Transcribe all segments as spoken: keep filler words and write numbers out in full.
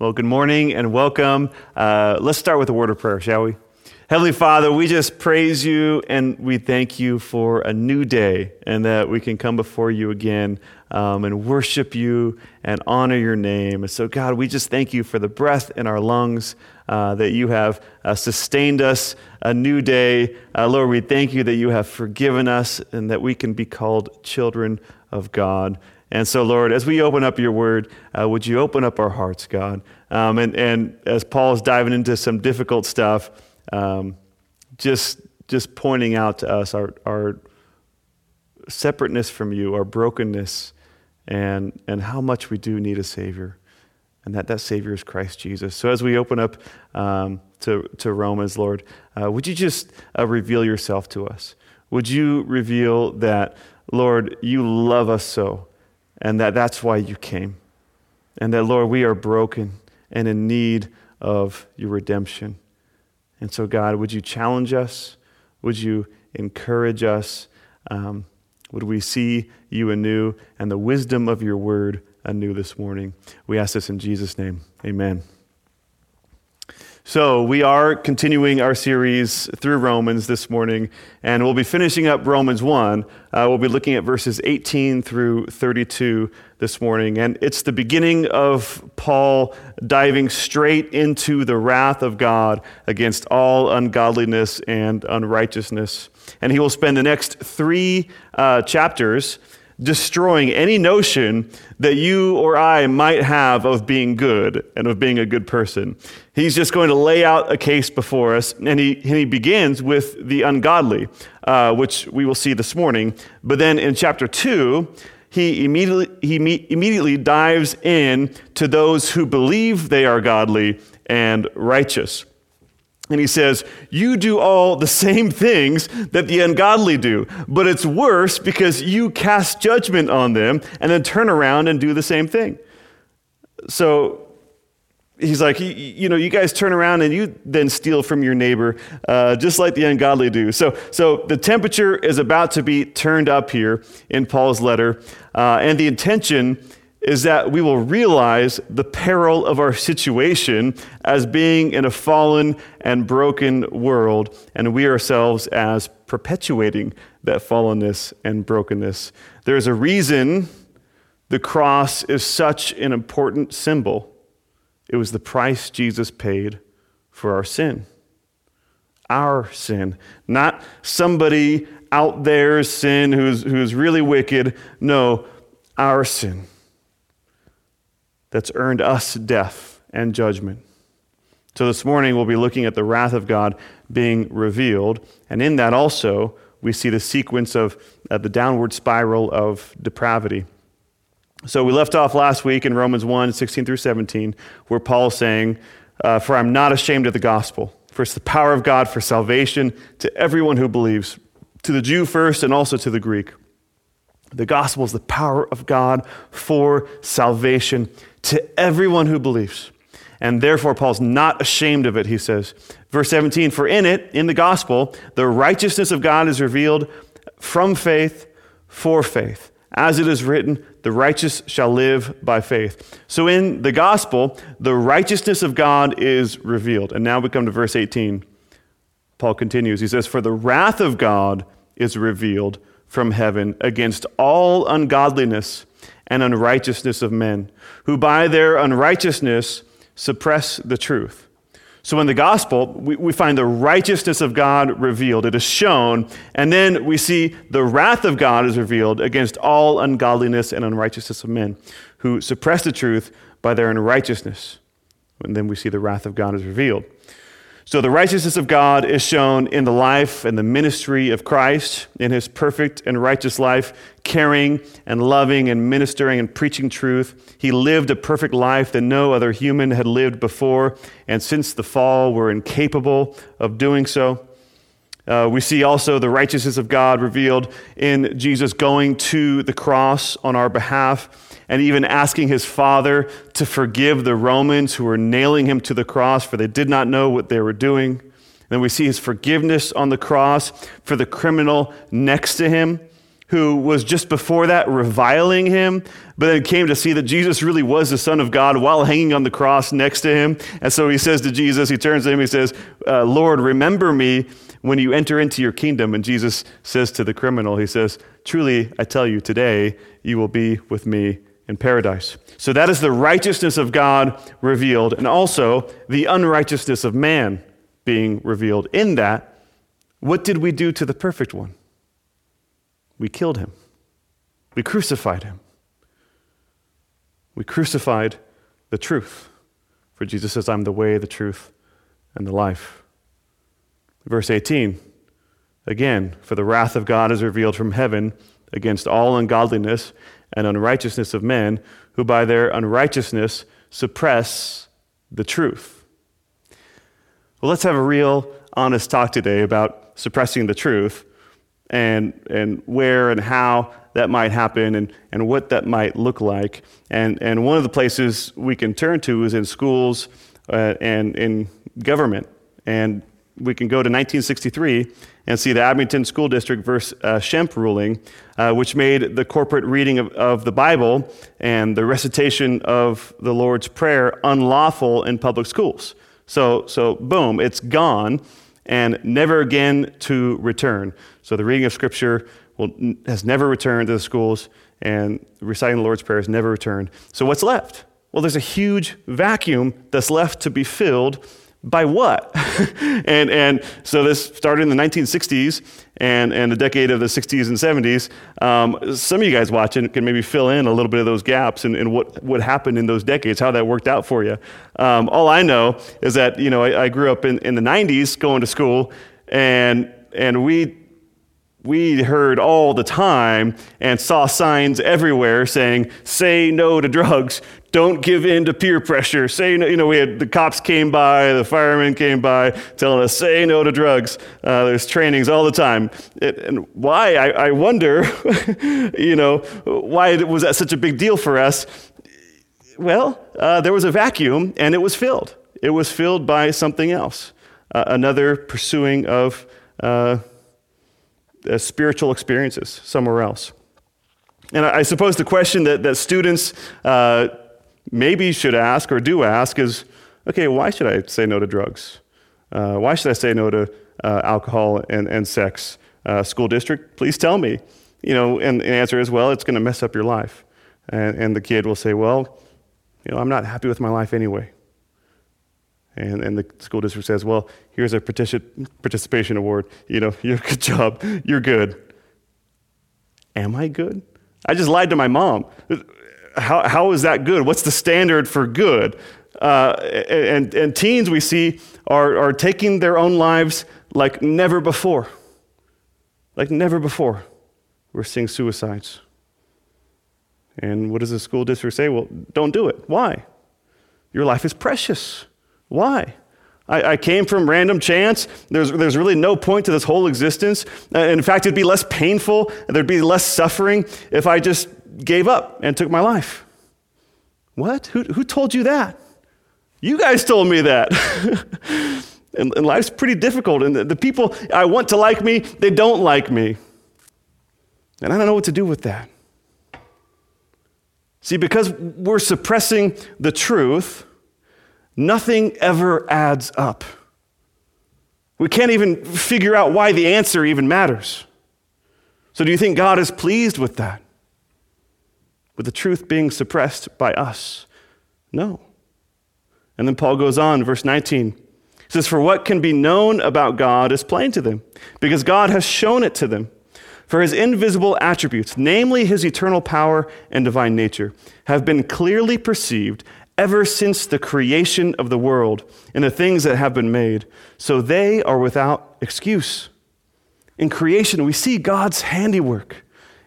Well, good morning and welcome. Uh, let's start with a word of prayer, shall we? Heavenly Father, we just praise you and we thank you for a new day and that we can come before you again um, and worship you and honor your name. And so, God, we just thank you for the breath in our lungs uh, that you have uh, sustained us a new day. Uh, Lord, we thank you that you have forgiven us and that we can be called children of God. And so, Lord, as we open up your word, uh, would you open up our hearts, God? Um, and, and as Paul's diving into some difficult stuff, Um, just just pointing out to us our, our separateness from you, our brokenness, and and how much we do need a Savior, and that that Savior is Christ Jesus. So as we open up um, to, to Romans, Lord, uh, would you just uh, reveal yourself to us? Would you reveal that, Lord, you love us so, and that that's why you came, and that, Lord, we are broken and in need of your redemption. And so, God, would you challenge us? Would you encourage us? Um, would we see you anew and the wisdom of your word anew this morning? We ask this in Jesus' name. Amen. So we are continuing our series through Romans this morning, and we'll be finishing up Romans one. Uh, we'll be looking at verses eighteen through thirty-two this morning, and it's the beginning of Paul diving straight into the wrath of God against all ungodliness and unrighteousness. And he will spend the next three uh, chapters destroying any notion that you or I might have of being good and of being a good person. He's just going to lay out a case before us, and he, and he begins with the ungodly, uh, which we will see this morning. But then in chapter two, he immediately he me, immediately dives in to those who believe they are godly and righteous. And he says, you do all the same things that the ungodly do, but it's worse because you cast judgment on them and then turn around and do the same thing. So he's like, you, you know, you guys turn around and you then steal from your neighbor, uh, just like the ungodly do. So, so the temperature is about to be turned up here in Paul's letter, uh, and the intention is that we will realize the peril of our situation as being in a fallen and broken world, and we ourselves as perpetuating that fallenness and brokenness. There's a reason the cross is such an important symbol. It was the price Jesus paid for our sin. Our sin, not somebody out there's sin who's who's really wicked. No, our sin. That's earned us death and judgment. So this morning we'll be looking at the wrath of God being revealed, and in that also we see the sequence of uh, the downward spiral of depravity. So we left off last week in Romans one, sixteen through seventeen, where Paul's saying, uh, for I'm not ashamed of the gospel, for it's the power of God for salvation to everyone who believes, to the Jew first and also to the Greek. The gospel is the power of God for salvation to everyone who believes. And therefore, Paul's not ashamed of it, he says. Verse seventeen, for in it, in the gospel, the righteousness of God is revealed from faith for faith. As it is written, the righteous shall live by faith. So in the gospel, the righteousness of God is revealed. And now we come to verse eighteen. Paul continues. He says, for the wrath of God is revealed from heaven against all ungodliness and unrighteousness of men, who by their unrighteousness suppress the truth. So in the gospel, we, we find the righteousness of God revealed. It is shown, and then we see the wrath of God is revealed against all ungodliness and unrighteousness of men, who suppress the truth by their unrighteousness. And then we see the wrath of God is revealed. So the righteousness of God is shown in the life and the ministry of Christ, in his perfect and righteous life, caring and loving and ministering and preaching truth. He lived a perfect life that no other human had lived before, and since the fall were incapable of doing so. Uh, we see also the righteousness of God revealed in Jesus going to the cross on our behalf and even asking his Father to forgive the Romans who were nailing him to the cross, for they did not know what they were doing. And then we see his forgiveness on the cross for the criminal next to him who was just before that reviling him, but then came to see that Jesus really was the Son of God while hanging on the cross next to him. And so he says to Jesus, he turns to him, he says, uh, Lord, remember me when you enter into your kingdom. And Jesus says to the criminal, he says, truly, I tell you, today you will be with me in paradise. So that is the righteousness of God revealed, and also the unrighteousness of man being revealed. In that, what did we do to the perfect one? We killed him. We crucified him. We crucified the truth. For Jesus says, I'm the way, the truth, and the life. Verse eighteen, again, for the wrath of God is revealed from heaven against all ungodliness and unrighteousness of men, who by their unrighteousness suppress the truth. Well, let's have a real honest talk today about suppressing the truth, and and where and how that might happen, and, and what that might look like. And and one of the places we can turn to is in schools uh, and in government. And we can go to nineteen sixty-three and see the Abington School District versus uh, Schempp ruling, uh, which made the corporate reading of, of the Bible and the recitation of the Lord's Prayer unlawful in public schools. So so boom, it's gone, and never again to return. So the reading of Scripture will, has never returned to the schools, and reciting the Lord's Prayer has never returned. So what's left? Well, there's a huge vacuum that's left to be filled by what? and and so this started in the nineteen sixties and, and the decade of the sixties and seventies. Um, some of you guys watching can maybe fill in a little bit of those gaps and, and what, what happened in those decades, how that worked out for you. Um, all I know is that, you know, I, I grew up in, in the nineties going to school, and and we we heard all the time and saw signs everywhere saying, say no to drugs, don't give in to peer pressure. Say no, you know, we had the cops came by, the firemen came by telling us, say no to drugs. Uh, there's trainings all the time. It, and why, I, I wonder, you know, why was that such a big deal for us? Well, uh, there was a vacuum, and it was filled. It was filled by something else, uh, another pursuing of uh, uh, spiritual experiences somewhere else. And I, I suppose the question that, that students uh, maybe should ask or do ask is, okay, why should I say no to drugs? Uh, why should I say no to uh, alcohol and, and sex? Uh, school district, please tell me. You know, and the answer is, well, it's going to mess up your life. And, and the kid will say, well, you know, I'm not happy with my life anyway. And, and the school district says, well, here's a particip- participation award. You know, you're good job. You're good. Am I good? I just lied to my mom. How how is that good? What's the standard for good? Uh, and and teens we see are are taking their own lives like never before. Like never before, we're seeing suicides. And what does the school district say? Well, don't do it. Why? Your life is precious. Why? I, I came from random chance. There's there's really no point to this whole existence. In fact, it'd be less painful. There'd be less suffering if I just gave up and took my life. What? Who who told you that? You guys told me that. and, and life's pretty difficult. And the, the people I want to like me, they don't like me. And I don't know what to do with that. See, because we're suppressing the truth, nothing ever adds up. We can't even figure out why the answer even matters. So do you think God is pleased with that? With the truth being suppressed by us? No. And then Paul goes on, verse nineteen. He says, for what can be known about God is plain to them, because God has shown it to them. For his invisible attributes, namely his eternal power and divine nature, have been clearly perceived ever since the creation of the world and the things that have been made, so they are without excuse. In creation, we see God's handiwork.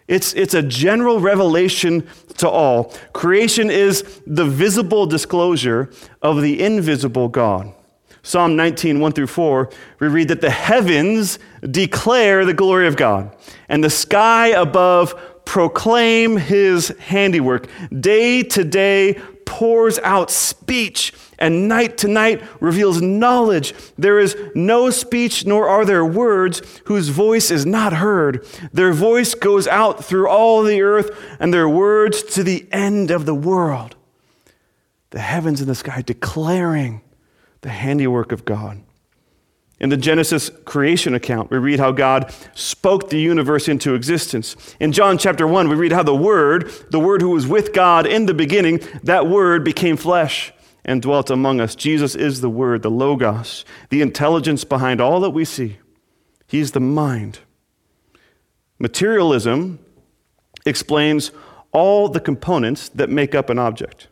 It's it's a general revelation to all. Creation is the visible disclosure of the invisible God. Psalm nineteen, one through four, we read that the heavens declare the glory of God, and the sky above proclaim his handiwork. Day to day pours out speech, and night to night reveals knowledge. There is no speech, nor are there words, whose voice is not heard. Their voice goes out through all the earth, and their words to the end of the world. The heavens and the sky declaring the handiwork of God. In the Genesis creation account, we read how God spoke the universe into existence. In John chapter one, we read how the Word, the Word who was with God in the beginning, that Word became flesh and dwelt among us. Jesus is the Word, the Logos, the intelligence behind all that we see. He's the mind. Materialism explains all the components that make up an object.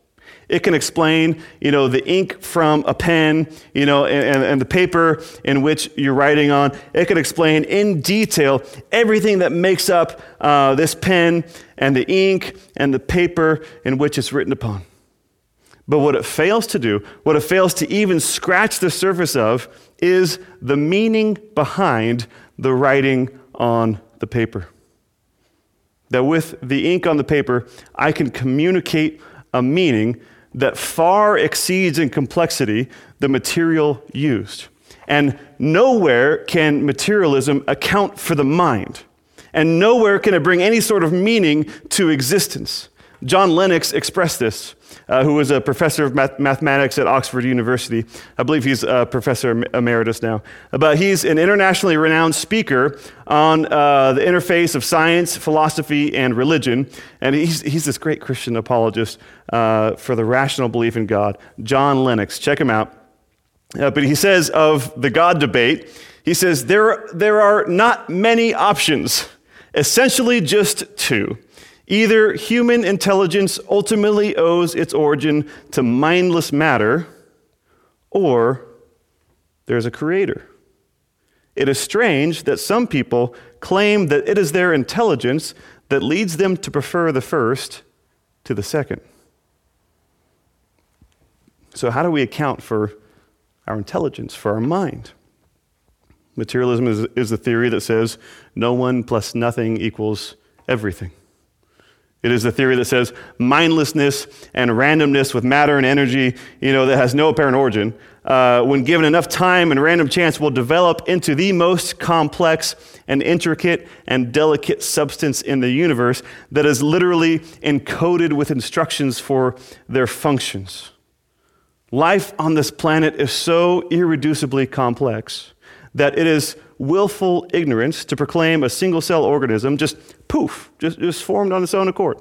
It can explain, you know, the ink from a pen, you know, and, and the paper in which you're writing on. It can explain in detail everything that makes up uh, this pen and the ink and the paper in which it's written upon. But what it fails to do, what it fails to even scratch the surface of, is the meaning behind the writing on the paper. That with the ink on the paper, I can communicate a meaning that far exceeds in complexity the material used. And nowhere can materialism account for the mind. And nowhere can it bring any sort of meaning to existence. John Lennox expressed this, uh, who was a professor of math- mathematics at Oxford University. I believe he's a professor emeritus now. But he's an internationally renowned speaker on uh, the interface of science, philosophy, and religion. And he's, he's this great Christian apologist uh, for the rational belief in God. John Lennox, check him out. Uh, but he says of the God debate, he says, there, there are not many options, essentially just two. Either human intelligence ultimately owes its origin to mindless matter, or there's a creator. It is strange that some people claim that it is their intelligence that leads them to prefer the first to the second. So how do we account for our intelligence, for our mind? Materialism is, is the theory that says no one plus nothing equals everything. It is the theory that says mindlessness and randomness with matter and energy, you know, that has no apparent origin, uh, when given enough time and random chance, will develop into the most complex and intricate and delicate substance in the universe that is literally encoded with instructions for their functions. Life on this planet is so irreducibly complex that it is willful ignorance to proclaim a single-cell organism just poof, just, just formed on its own accord.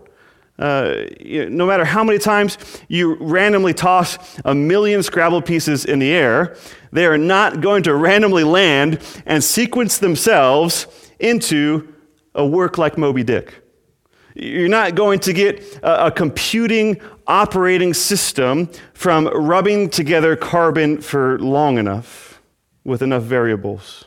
Uh, you know, no matter how many times you randomly toss a million Scrabble pieces in the air, they are not going to randomly land and sequence themselves into a work like Moby Dick. You're not going to get a, a computing operating system from rubbing together carbon for long enough with enough variables.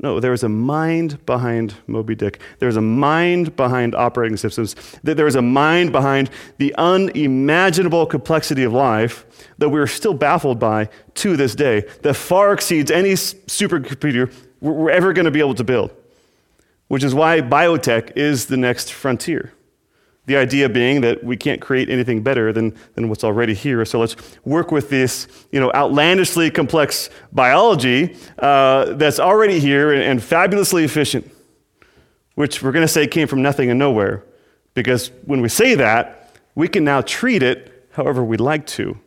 No, there is a mind behind Moby Dick. There is a mind behind operating systems. There is a mind behind the unimaginable complexity of life that we're still baffled by to this day, that far exceeds any supercomputer we're ever going to be able to build, which is why biotech is the next frontier. The idea being that we can't create anything better than, than what's already here. So let's work with this, you know, outlandishly complex biology uh, that's already here and, and fabulously efficient, which we're going to say came from nothing and nowhere. Because when we say that, we can now treat it however we'd like to.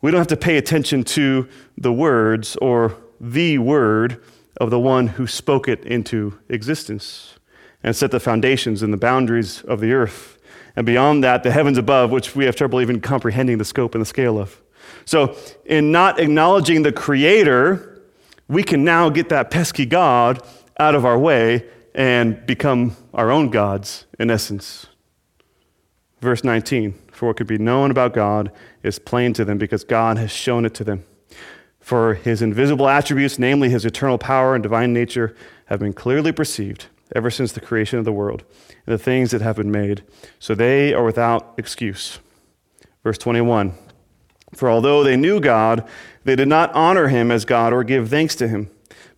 We don't have to pay attention to the words or the word of the one who spoke it into existence and set the foundations and the boundaries of the earth. And beyond that, the heavens above, which we have trouble even comprehending the scope and the scale of. So in not acknowledging the Creator, we can now get that pesky God out of our way and become our own gods, in essence. Verse nineteen, for what could be known about God is plain to them because God has shown it to them. For his invisible attributes, namely his eternal power and divine nature, have been clearly perceived ever since the creation of the world, and the things that have been made, so they are without excuse. Verse twenty-one, for although they knew God, they did not honor him as God or give thanks to him,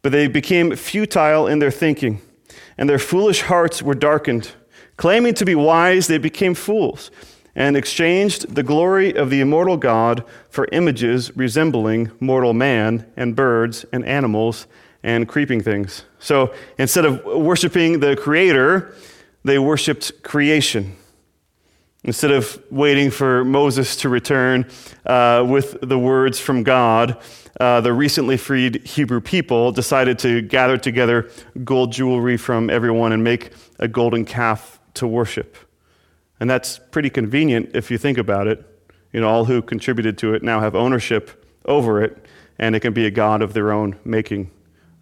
but they became futile in their thinking, and their foolish hearts were darkened. Claiming to be wise, they became fools, and exchanged the glory of the immortal God for images resembling mortal man and birds and animals and creeping things. So instead of worshiping the Creator, they worshiped creation. Instead of waiting for Moses to return uh, with the words from God, uh, the recently freed Hebrew people decided to gather together gold jewelry from everyone and make a golden calf to worship. And that's pretty convenient if you think about it. You know, all who contributed to it now have ownership over it, and it can be a god of their own making,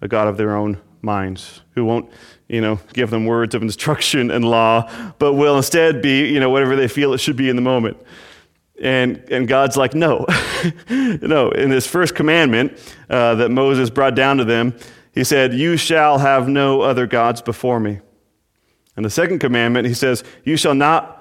a god of their own minds, who won't, you know, give them words of instruction and law, but will instead be, you know, whatever they feel it should be in the moment. And and God's like, no, no. In this first commandment uh, that Moses brought down to them, he said, "You shall have no other gods before me." And the second commandment, he says, "You shall not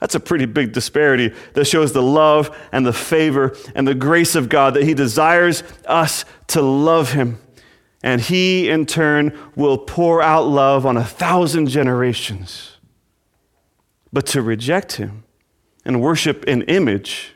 That's a pretty big disparity that shows the love and the favor and the grace of God, that he desires us to love him. And he, in turn, will pour out love on a thousand generations. But to reject him and worship an image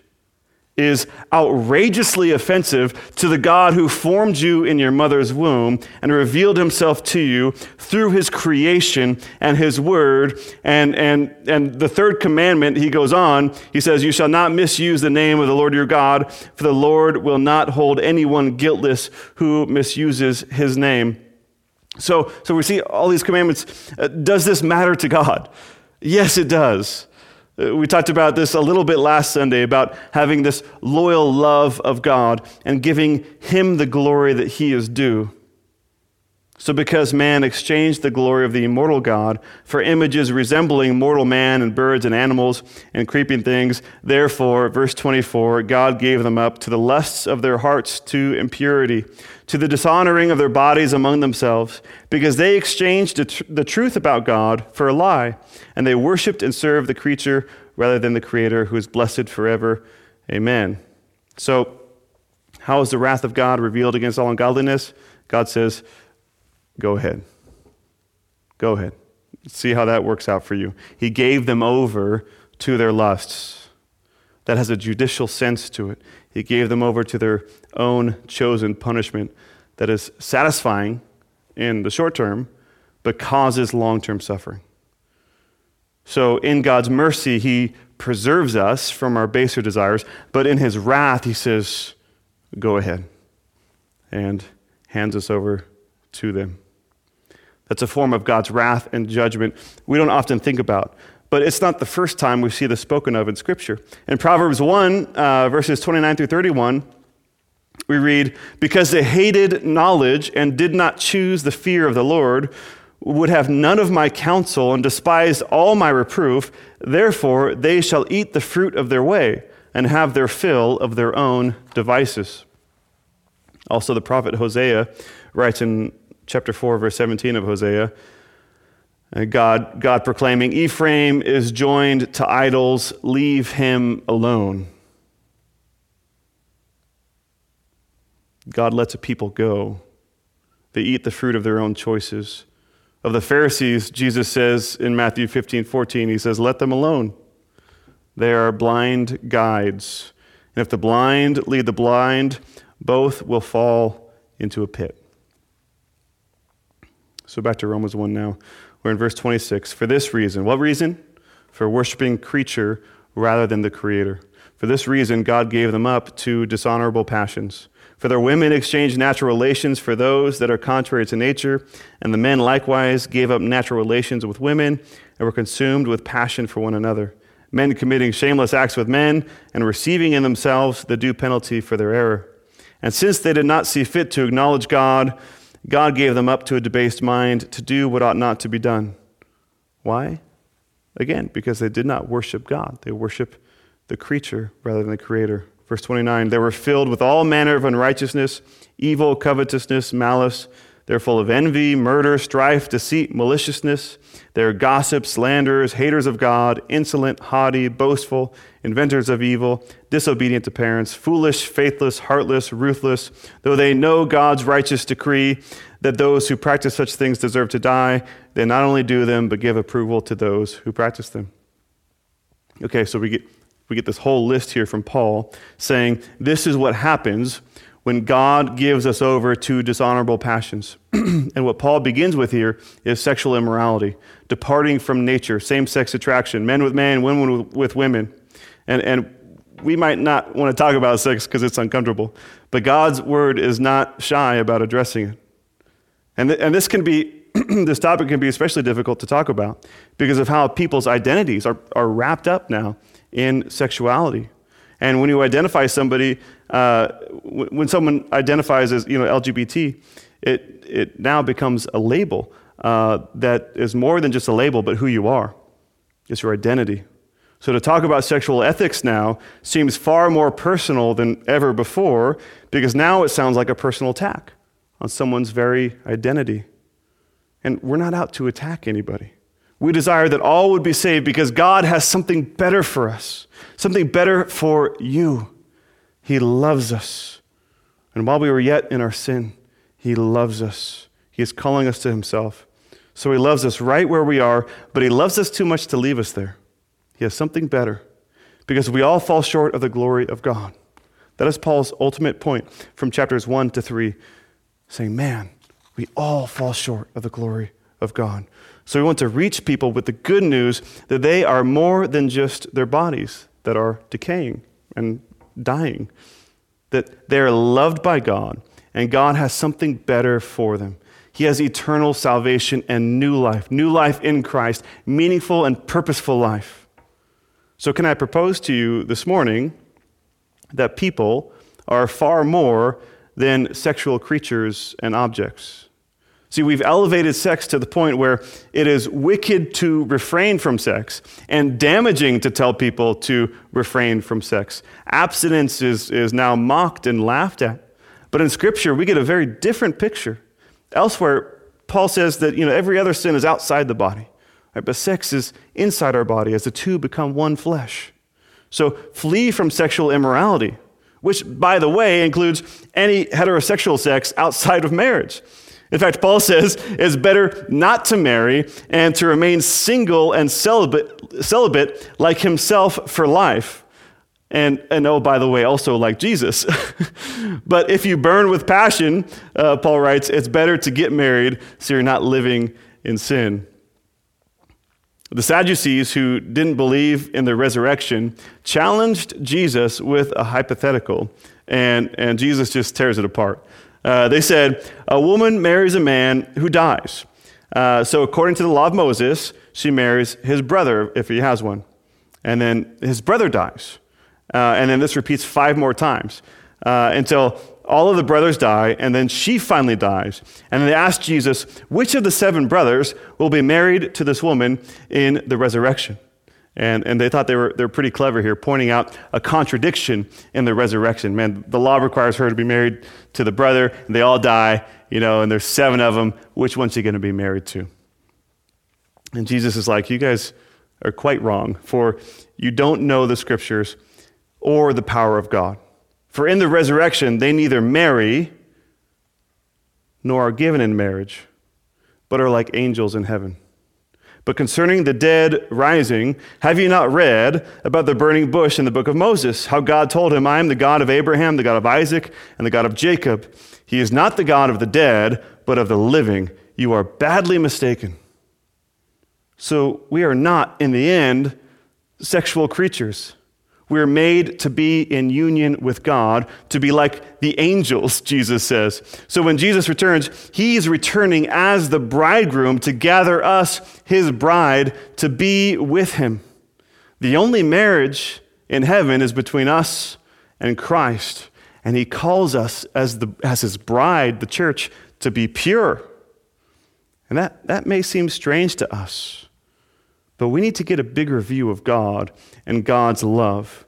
is outrageously offensive to the God who formed you in your mother's womb and revealed himself to you through his creation and his word. And and and the third commandment, he goes on, he says, "You shall not misuse the name of the Lord your God, for the Lord will not hold anyone guiltless who misuses his name." So, so we see all these commandments. Uh, does this matter to God? Yes, it does. We talked about this a little bit last Sunday, about having this loyal love of God and giving him the glory that he is due. So because man exchanged the glory of the immortal God for images resembling mortal man and birds and animals and creeping things, therefore, verse twenty-four, God gave them up to the lusts of their hearts, to impurity, to the dishonoring of their bodies among themselves, because they exchanged the, tr- the truth about God for a lie, and they worshiped and served the creature rather than the Creator, who is blessed forever. Amen. So how is the wrath of God revealed against all ungodliness? God says, Go ahead. Go ahead. See how that works out for you. He gave them over to their lusts. That has a judicial sense to it. He gave them over to their own chosen punishment that is satisfying in the short term, but causes long-term suffering. So in God's mercy, he preserves us from our baser desires, but in his wrath, he says, go ahead, and hands us over to them. That's a form of God's wrath and judgment we don't often think about, but it's not the first time we see this spoken of in Scripture. In Proverbs one, uh, verses twenty-nine through thirty-one, we read, "Because they hated knowledge and did not choose the fear of the Lord, would have none of my counsel and despised all my reproof, therefore they shall eat the fruit of their way and have their fill of their own devices." Also, the prophet Hosea writes in chapter four, verse seventeen of Hosea, God, God proclaiming, "Ephraim is joined to idols, leave him alone." God lets a people go. They eat the fruit of their own choices. Of the Pharisees, Jesus says in Matthew fifteen, fourteen, he says, "Let them alone. They are blind guides. And if the blind lead the blind, both will fall into a pit." So back to Romans one now. We're in verse twenty-six. "For this reason," what reason? "For worshiping creature rather than the Creator. For this reason, God gave them up to dishonorable passions. For their women exchanged natural relations for those that are contrary to nature, and the men likewise gave up natural relations with women and were consumed with passion for one another, men committing shameless acts with men and receiving in themselves the due penalty for their error. And since they did not see fit to acknowledge God, God gave them up to a debased mind to do what ought not to be done." Why? Again, because they did not worship God. They worship the creature rather than the Creator. Verse twenty-nine, they were filled with all manner of unrighteousness, evil, covetousness, malice. They're full of envy, murder, strife, deceit, maliciousness. They're gossips, slanderers, haters of God, insolent, haughty, boastful, inventors of evil, disobedient to parents, foolish, faithless, heartless, ruthless, though they know God's righteous decree that those who practice such things deserve to die, they not only do them, but give approval to those who practice them. Okay, so we get we get this whole list here from Paul saying this is what happens when God gives us over to dishonorable passions. And what Paul begins with here is sexual immorality, departing from nature, same-sex attraction, men with men, women with women. And and we might not want to talk about sex because it's uncomfortable, but God's word is not shy about addressing it. And th- and this can be this topic can be especially difficult to talk about because of how people's identities are, are wrapped up now in sexuality. And when you identify somebody, uh, w- when someone identifies as, you know, L G B T, it it now becomes a label uh, that is more than just a label, but who you are. It's your identity. So to talk about sexual ethics now seems far more personal than ever before because now it sounds like a personal attack on someone's very identity. And we're not out to attack anybody. We desire that all would be saved because God has something better for us, something better for you. He loves us. And while we were yet in our sin, he loves us. He is calling us to himself. So he loves us right where we are, but he loves us too much to leave us there. He has something better because we all fall short of the glory of God. That is Paul's ultimate point from chapters one to three, saying, man, we all fall short of the glory of God. So we want to reach people with the good news that they are more than just their bodies that are decaying and dying, that they are loved by God, and God has something better for them. He has eternal salvation and new life, new life in Christ, meaningful and purposeful life. So can I propose to you this morning that people are far more than sexual creatures and objects? See, we've elevated sex to the point where it is wicked to refrain from sex and damaging to tell people to refrain from sex. Abstinence is, is now mocked and laughed at. But in Scripture, we get a very different picture. Elsewhere, Paul says that, you know, every other sin is outside the body, right? But sex is inside our body as the two become one flesh. So flee from sexual immorality, which, by the way, includes any heterosexual sex outside of marriage. In fact, Paul says it's better not to marry and to remain single and celibate, celibate like himself for life. And, and oh, by the way, also like Jesus. But if you burn with passion, uh, Paul writes, it's better to get married so you're not living in sin. The Sadducees, who didn't believe in the resurrection, challenged Jesus with a hypothetical, and, and Jesus just tears it apart. Uh, they said, a woman marries a man who dies. Uh, so according to the law of Moses, she marries his brother, if he has one. And then his brother dies. Uh, and then this repeats five more times uh, until all of the brothers die, and then she finally dies. And they ask Jesus, which of the seven brothers will be married to this woman in the resurrection? And and they thought they were they're pretty clever here, pointing out a contradiction in the resurrection. Man, the law requires her to be married to the brother, and they all die, you know, and there's seven of them. Which one's she going to be married to? And Jesus is like, you guys are quite wrong, for you don't know the scriptures or the power of God. For in the resurrection, they neither marry nor are given in marriage, but are like angels in heaven. But concerning the dead rising, have you not read about the burning bush in the book of Moses, how God told him, I am the God of Abraham, the God of Isaac, and the God of Jacob. He is not the God of the dead, but of the living. You are badly mistaken. So we are not, in the end, sexual creatures. We are made to be in union with God, to be like the angels, Jesus says. So when Jesus returns, he's returning as the bridegroom to gather us, his bride, to be with him. The only marriage in heaven is between us and Christ, and he calls us as the as his bride, the church, to be pure. And that, that may seem strange to us, but we need to get a bigger view of God and God's love.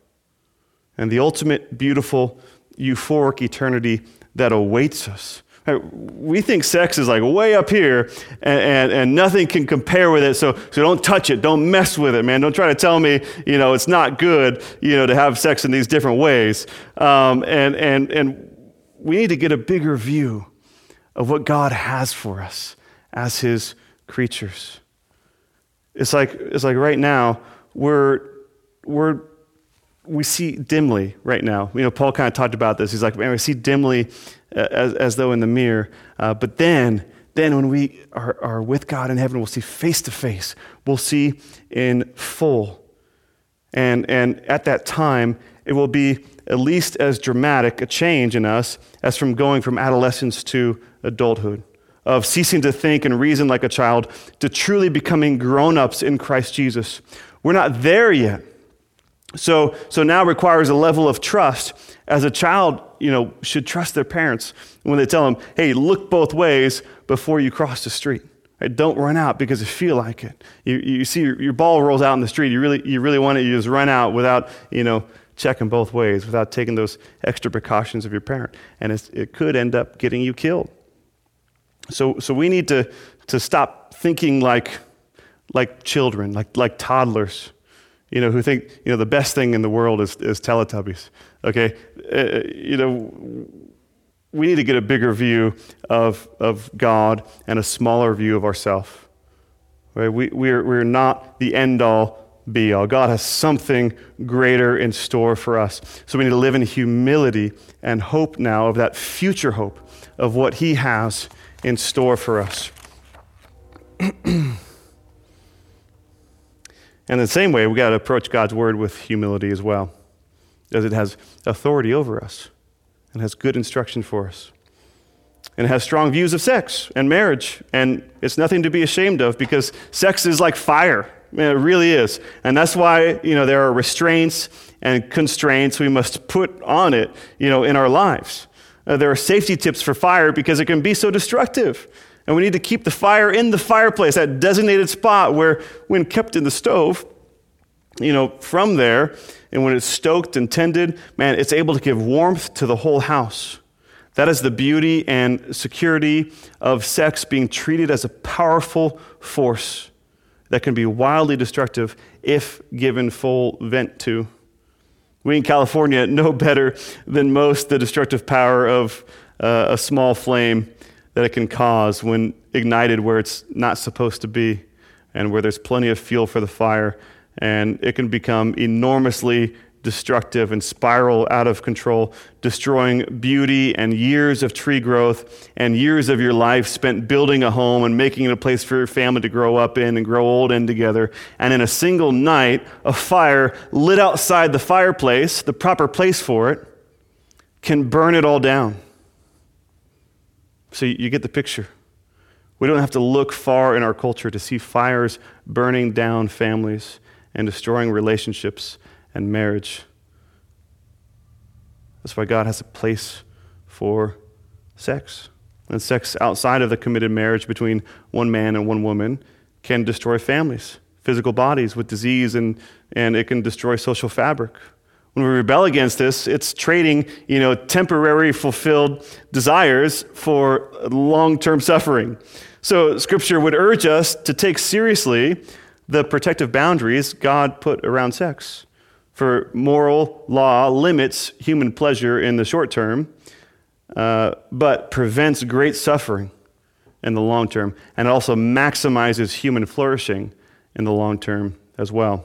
and the ultimate beautiful euphoric eternity that awaits us. We think sex is like way up here, and, and, and nothing can compare with it, so, so don't touch it. Don't mess with it, man. Don't try to tell me, you know, it's not good, you know, to have sex in these different ways. Um, and, and, and we need to get a bigger view of what God has for us as his creatures. It's like, it's like right now, we're, we're, we see dimly right now. You know, Paul kind of talked about this. He's like, man, we see dimly as, as though in the mirror. Uh, but then, then when we are, are with God in heaven, we'll see face to face. We'll see in full. And, and at that time, it will be at least as dramatic a change in us as from going from adolescence to adulthood, of ceasing to think and reason like a child to truly becoming grown-ups in Christ Jesus. We're not there yet. So, so now requires a level of trust. As a child, you know, should trust their parents when they tell them, hey, look both ways before you cross the street. Right? Don't run out because you feel like it. You you see your, your ball rolls out in the street. You really you really want it. You just run out without, you know, checking both ways, without taking those extra precautions of your parent. And it's, it could end up getting you killed. So so we need to to stop thinking like like children, like like toddlers. You know, who think, you know, the best thing in the world is, is Teletubbies, okay? Uh, you know, we need to get a bigger view of of God and a smaller view of ourselves, right? We, we're, we're not the end-all, be-all. God has something greater in store for us. So we need to live in humility and hope now of that future hope of what he has in store for us. And in the same way, we got to approach God's word with humility as well, as it has authority over us and has good instruction for us. And it has strong views of sex and marriage, and it's nothing to be ashamed of because sex is like fire. I mean, it really is. And that's why, you know, there are restraints and constraints we must put on it, you know, in our lives. Uh, there are safety tips for fire because it can be so destructive. And we need to keep the fire in the fireplace, that designated spot where, when kept in the stove, you know, from there, and when it's stoked and tended, man, it's able to give warmth to the whole house. That is the beauty and security of sex being treated as a powerful force that can be wildly destructive if given full vent to. We in California know better than most the destructive power of uh, a small flame that it can cause when ignited where it's not supposed to be and where there's plenty of fuel for the fire. And it can become enormously destructive and spiral out of control, destroying beauty and years of tree growth and years of your life spent building a home and making it a place for your family to grow up in and grow old in together. And in a single night, a fire lit outside the fireplace, the proper place for it, can burn it all down. So you get the picture. We don't have to look far in our culture to see fires burning down families and destroying relationships and marriage. That's why God has a place for sex. And sex outside of the committed marriage between one man and one woman can destroy families, physical bodies with disease, and, and it can destroy social fabric. When we rebel against this, it's trading, you know, temporary fulfilled desires for long-term suffering. So Scripture would urge us to take seriously the protective boundaries God put around sex. For moral law limits human pleasure in the short term, uh, but prevents great suffering in the long term, and also maximizes human flourishing in the long term as well.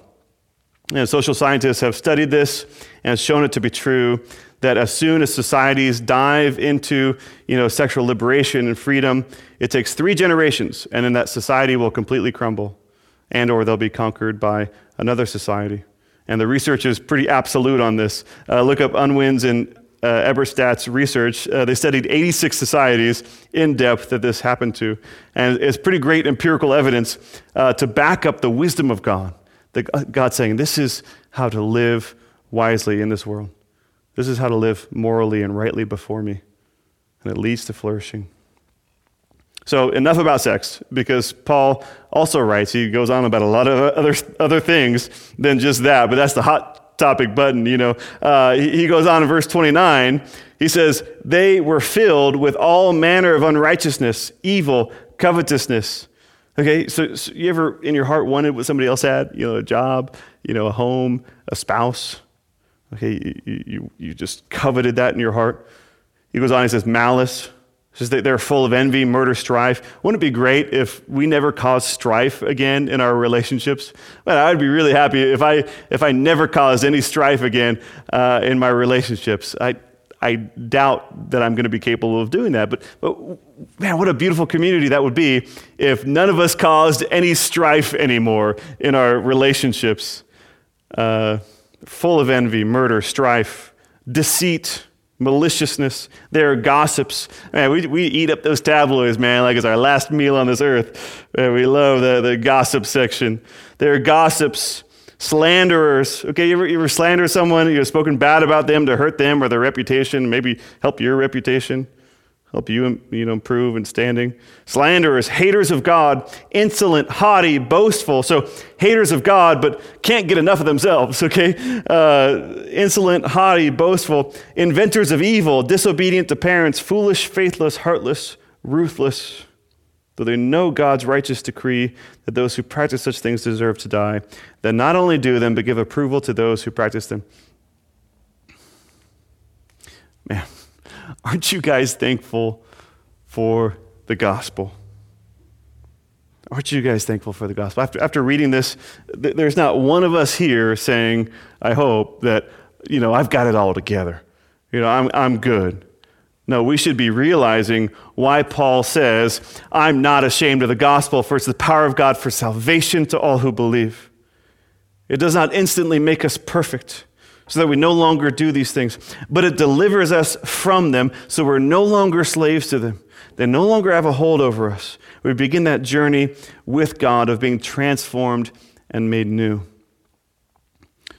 And social scientists have studied this and shown it to be true that as soon as societies dive into, you know, sexual liberation and freedom, it takes three generations, and then that society will completely crumble, and or they'll be conquered by another society. And the research is pretty absolute on this. Uh, look up Unwin's and uh, Eberstadt's research. Uh, they studied eighty-six societies in depth that this happened to, and it's pretty great empirical evidence uh, to back up the wisdom of God. God saying, this is how to live wisely in this world. This is how to live morally and rightly before me. And it leads to flourishing. So enough about sex, because Paul also writes, he goes on about a lot of other other things than just that, but that's the hot topic button, you know. Uh, he, he goes on in verse twenty-nine. He says, they were filled with all manner of unrighteousness, evil, covetousness. Okay, so, so you ever in your heart wanted what somebody else had? You know, a job, you know, a home, a spouse. Okay, you you, you just coveted that in your heart. He goes on, he says, malice. He says that they're full of envy, murder, strife. Wouldn't it be great if we never caused strife again in our relationships? Man, I'd be really happy if I if I never caused any strife again uh, in my relationships. I I doubt that I'm going to be capable of doing that. But, but man, what a beautiful community that would be if none of us caused any strife anymore in our relationships. Uh, full of envy, murder, strife, deceit, maliciousness. They're gossips. Man, we we eat up those tabloids, man, like it's our last meal on this earth. Man, we love the, the gossip section. They're gossips, slanderers. Okay, you ever, you ever slander someone? You've spoken bad about them to hurt them or their reputation, maybe help your reputation, help you, you know, improve in standing. Slanderers, haters of God, insolent, haughty, boastful. So haters of God, but can't get enough of themselves, okay? Uh, insolent, haughty, boastful, inventors of evil, disobedient to parents, foolish, faithless, heartless, ruthless, though they know God's righteous decree that those who practice such things deserve to die, that not only do them, but give approval to those who practice them. Man. Aren't you guys thankful for the gospel? Aren't you guys thankful for the gospel? After, after reading this, th- there's not one of us here saying, I hope that, you know, I've got it all together. You know, I'm I'm good. No, we should be realizing why Paul says, I'm not ashamed of the gospel, for it's the power of God for salvation to all who believe. It does not instantly make us perfect, so that we no longer do these things. But it delivers us from them, so we're no longer slaves to them. They no longer have a hold over us. We begin that journey with God of being transformed and made new.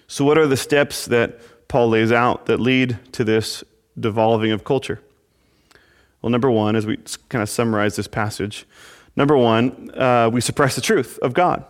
So what are the steps that Paul lays out that lead to this devolving of culture? Well, number one, as we kind of summarize this passage, number one, uh, we suppress the truth of God.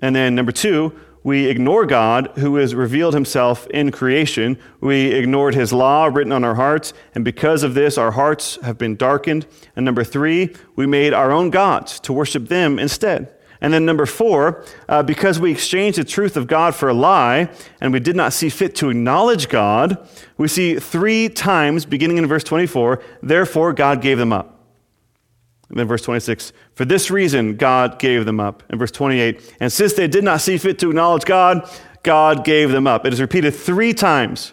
And then number two, we ignore God, who has revealed himself in creation. We ignored his law written on our hearts, and because of this, our hearts have been darkened. And number three, we made our own gods to worship them instead. And then number four, uh, because we exchanged the truth of God for a lie, and we did not see fit to acknowledge God, we see three times, beginning in verse twenty-four, therefore God gave them up. And then verse twenty-six, for this reason God gave them up. And verse twenty-eight, and since they did not see fit to acknowledge God, God gave them up. It is repeated three times.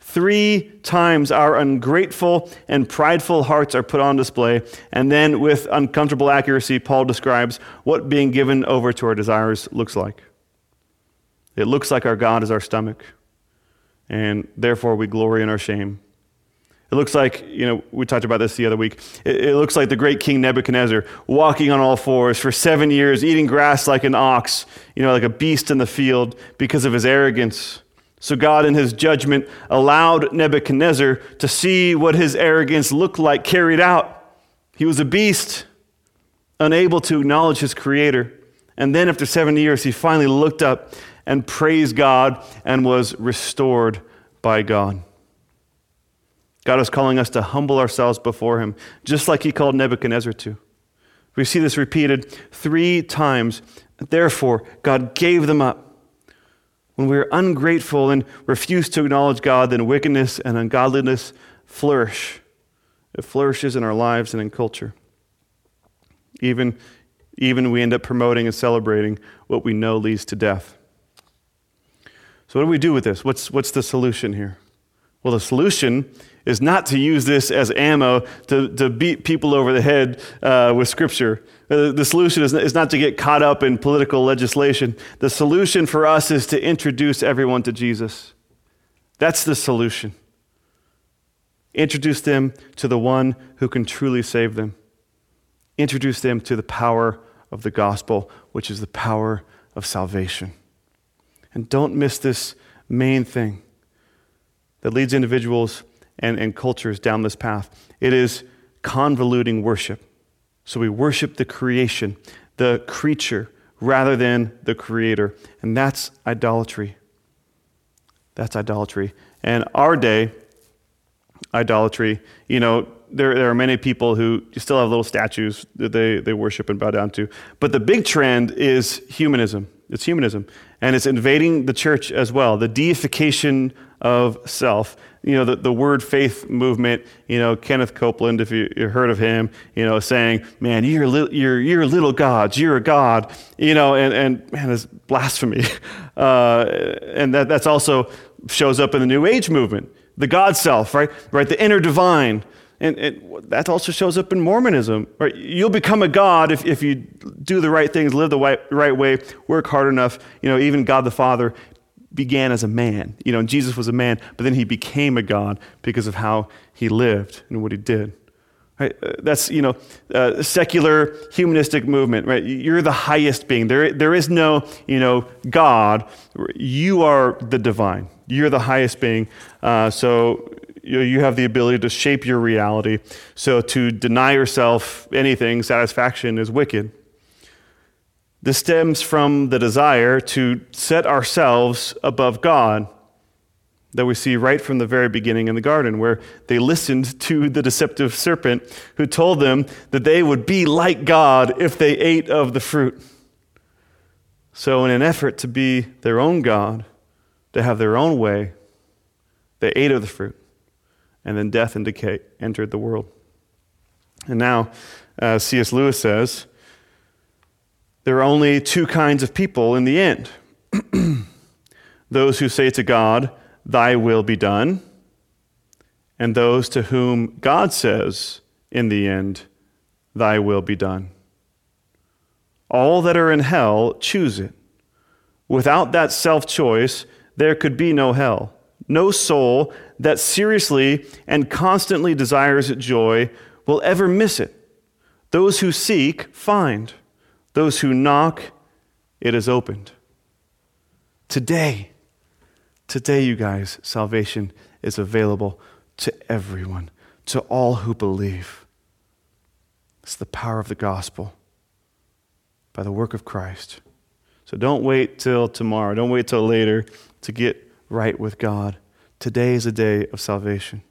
Three times our ungrateful and prideful hearts are put on display. And then with uncomfortable accuracy, Paul describes what being given over to our desires looks like. It looks like our God is our stomach, and therefore we glory in our shame. It looks like, you know, we talked about this the other week. It, it looks like the great King Nebuchadnezzar walking on all fours for seven years, eating grass like an ox, you know, like a beast in the field because of his arrogance. So God, in his judgment, allowed Nebuchadnezzar to see what his arrogance looked like carried out. He was a beast, unable to acknowledge his creator. And then after seven years, he finally looked up and praised God and was restored by God. God is calling us to humble ourselves before him, just like he called Nebuchadnezzar to. We see this repeated three times. Therefore, God gave them up. When we are ungrateful and refuse to acknowledge God, then wickedness and ungodliness flourish. It flourishes in our lives and in culture. Even, even we end up promoting and celebrating what we know leads to death. So what do we do with this? What's, what's the solution here? Well, the solution is not to use this as ammo to, to beat people over the head uh, with Scripture. Uh, the solution is, is not to get caught up in political legislation. The solution for us is to introduce everyone to Jesus. That's the solution. Introduce them to the one who can truly save them. Introduce them to the power of the gospel, which is the power of salvation. And don't miss this main thing that leads individuals and, and cultures down this path. It is convoluting worship. So we worship the creation, the creature, rather than the creator. And that's idolatry. That's idolatry. And our day, idolatry, you know, there there are many people who still have little statues that they, they worship and bow down to. But the big trend is humanism. It's humanism. And it's invading the church as well, the deification of self. You know, the, the word faith movement, you know, Kenneth Copeland, if you, you heard of him, you know, saying, man, you're little, you're, you're little gods, you're a god, you know, and, and man, it's blasphemy. Uh, and that that's also shows up in the New Age movement, the God self, right? Right, the inner divine. And it, that also shows up in Mormonism, right? You'll become a god if, if you do the right things, live the right, right way, work hard enough. You know, even God the Father began as a man. You know, and Jesus was a man, but then he became a god because of how he lived and what he did. Right? That's, you know, uh, secular humanistic movement, right? You're the highest being. There, there is no, you know, God. You are the divine. You're the highest being. Uh, so... You have the ability to shape your reality. So to deny yourself anything, satisfaction, is wicked. This stems from the desire to set ourselves above God that we see right from the very beginning in the garden, where they listened to the deceptive serpent who told them that they would be like God if they ate of the fruit. So in an effort to be their own God, to have their own way, they ate of the fruit. And then death and decay entered the world. And now, uh, C S Lewis says, there are only two kinds of people in the end. Those who say to God, thy will be done, and those to whom God says, in the end, thy will be done. All that are in hell choose it. Without that self-choice, there could be no hell. No soul that seriously and constantly desires joy will ever miss it. Those who seek, find. Those who knock, it is opened. Today, today, you guys, salvation is available to everyone, to all who believe. It's the power of the gospel by the work of Christ. So don't wait till tomorrow. Don't wait till later to get right with God. Today is a day of salvation.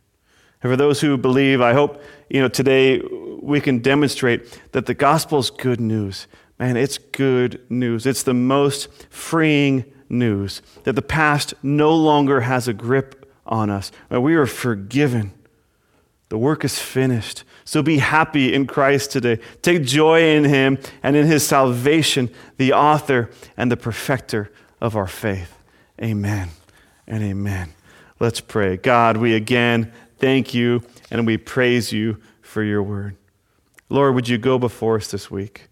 And for those who believe, I hope, you know, today we can demonstrate that the gospel's good news. Man, it's good news. It's the most freeing news, that the past no longer has a grip on us. We are forgiven. The work is finished. So be happy in Christ today. Take joy in him and in his salvation, the author and the perfecter of our faith. Amen. And amen. Let's pray. God, we again thank you and we praise you for your word. Lord, would you go before us this week?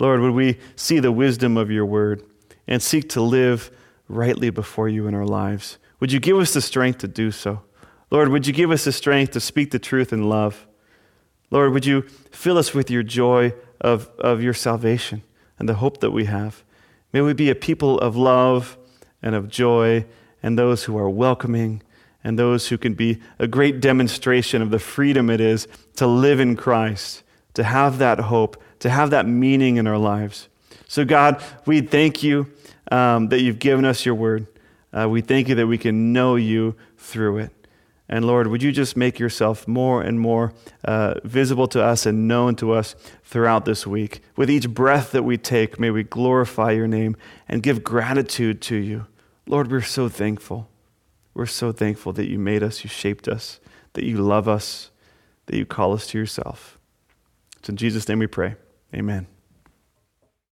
Lord, would we see the wisdom of your word and seek to live rightly before you in our lives? Would you give us the strength to do so? Lord, would you give us the strength to speak the truth in love? Lord, would you fill us with your joy of, of your salvation and the hope that we have? May we be a people of love and of joy, and those who are welcoming, and those who can be a great demonstration of the freedom it is to live in Christ, to have that hope, to have that meaning in our lives. So God, we thank you um, that you've given us your word. Uh, we thank you that we can know you through it. And Lord, would you just make yourself more and more uh, visible to us and known to us throughout this week. With each breath that we take, may we glorify your name and give gratitude to you. Lord, we're so thankful. We're so thankful that you made us, you shaped us, that you love us, that you call us to yourself. It's in Jesus' name we pray. Amen.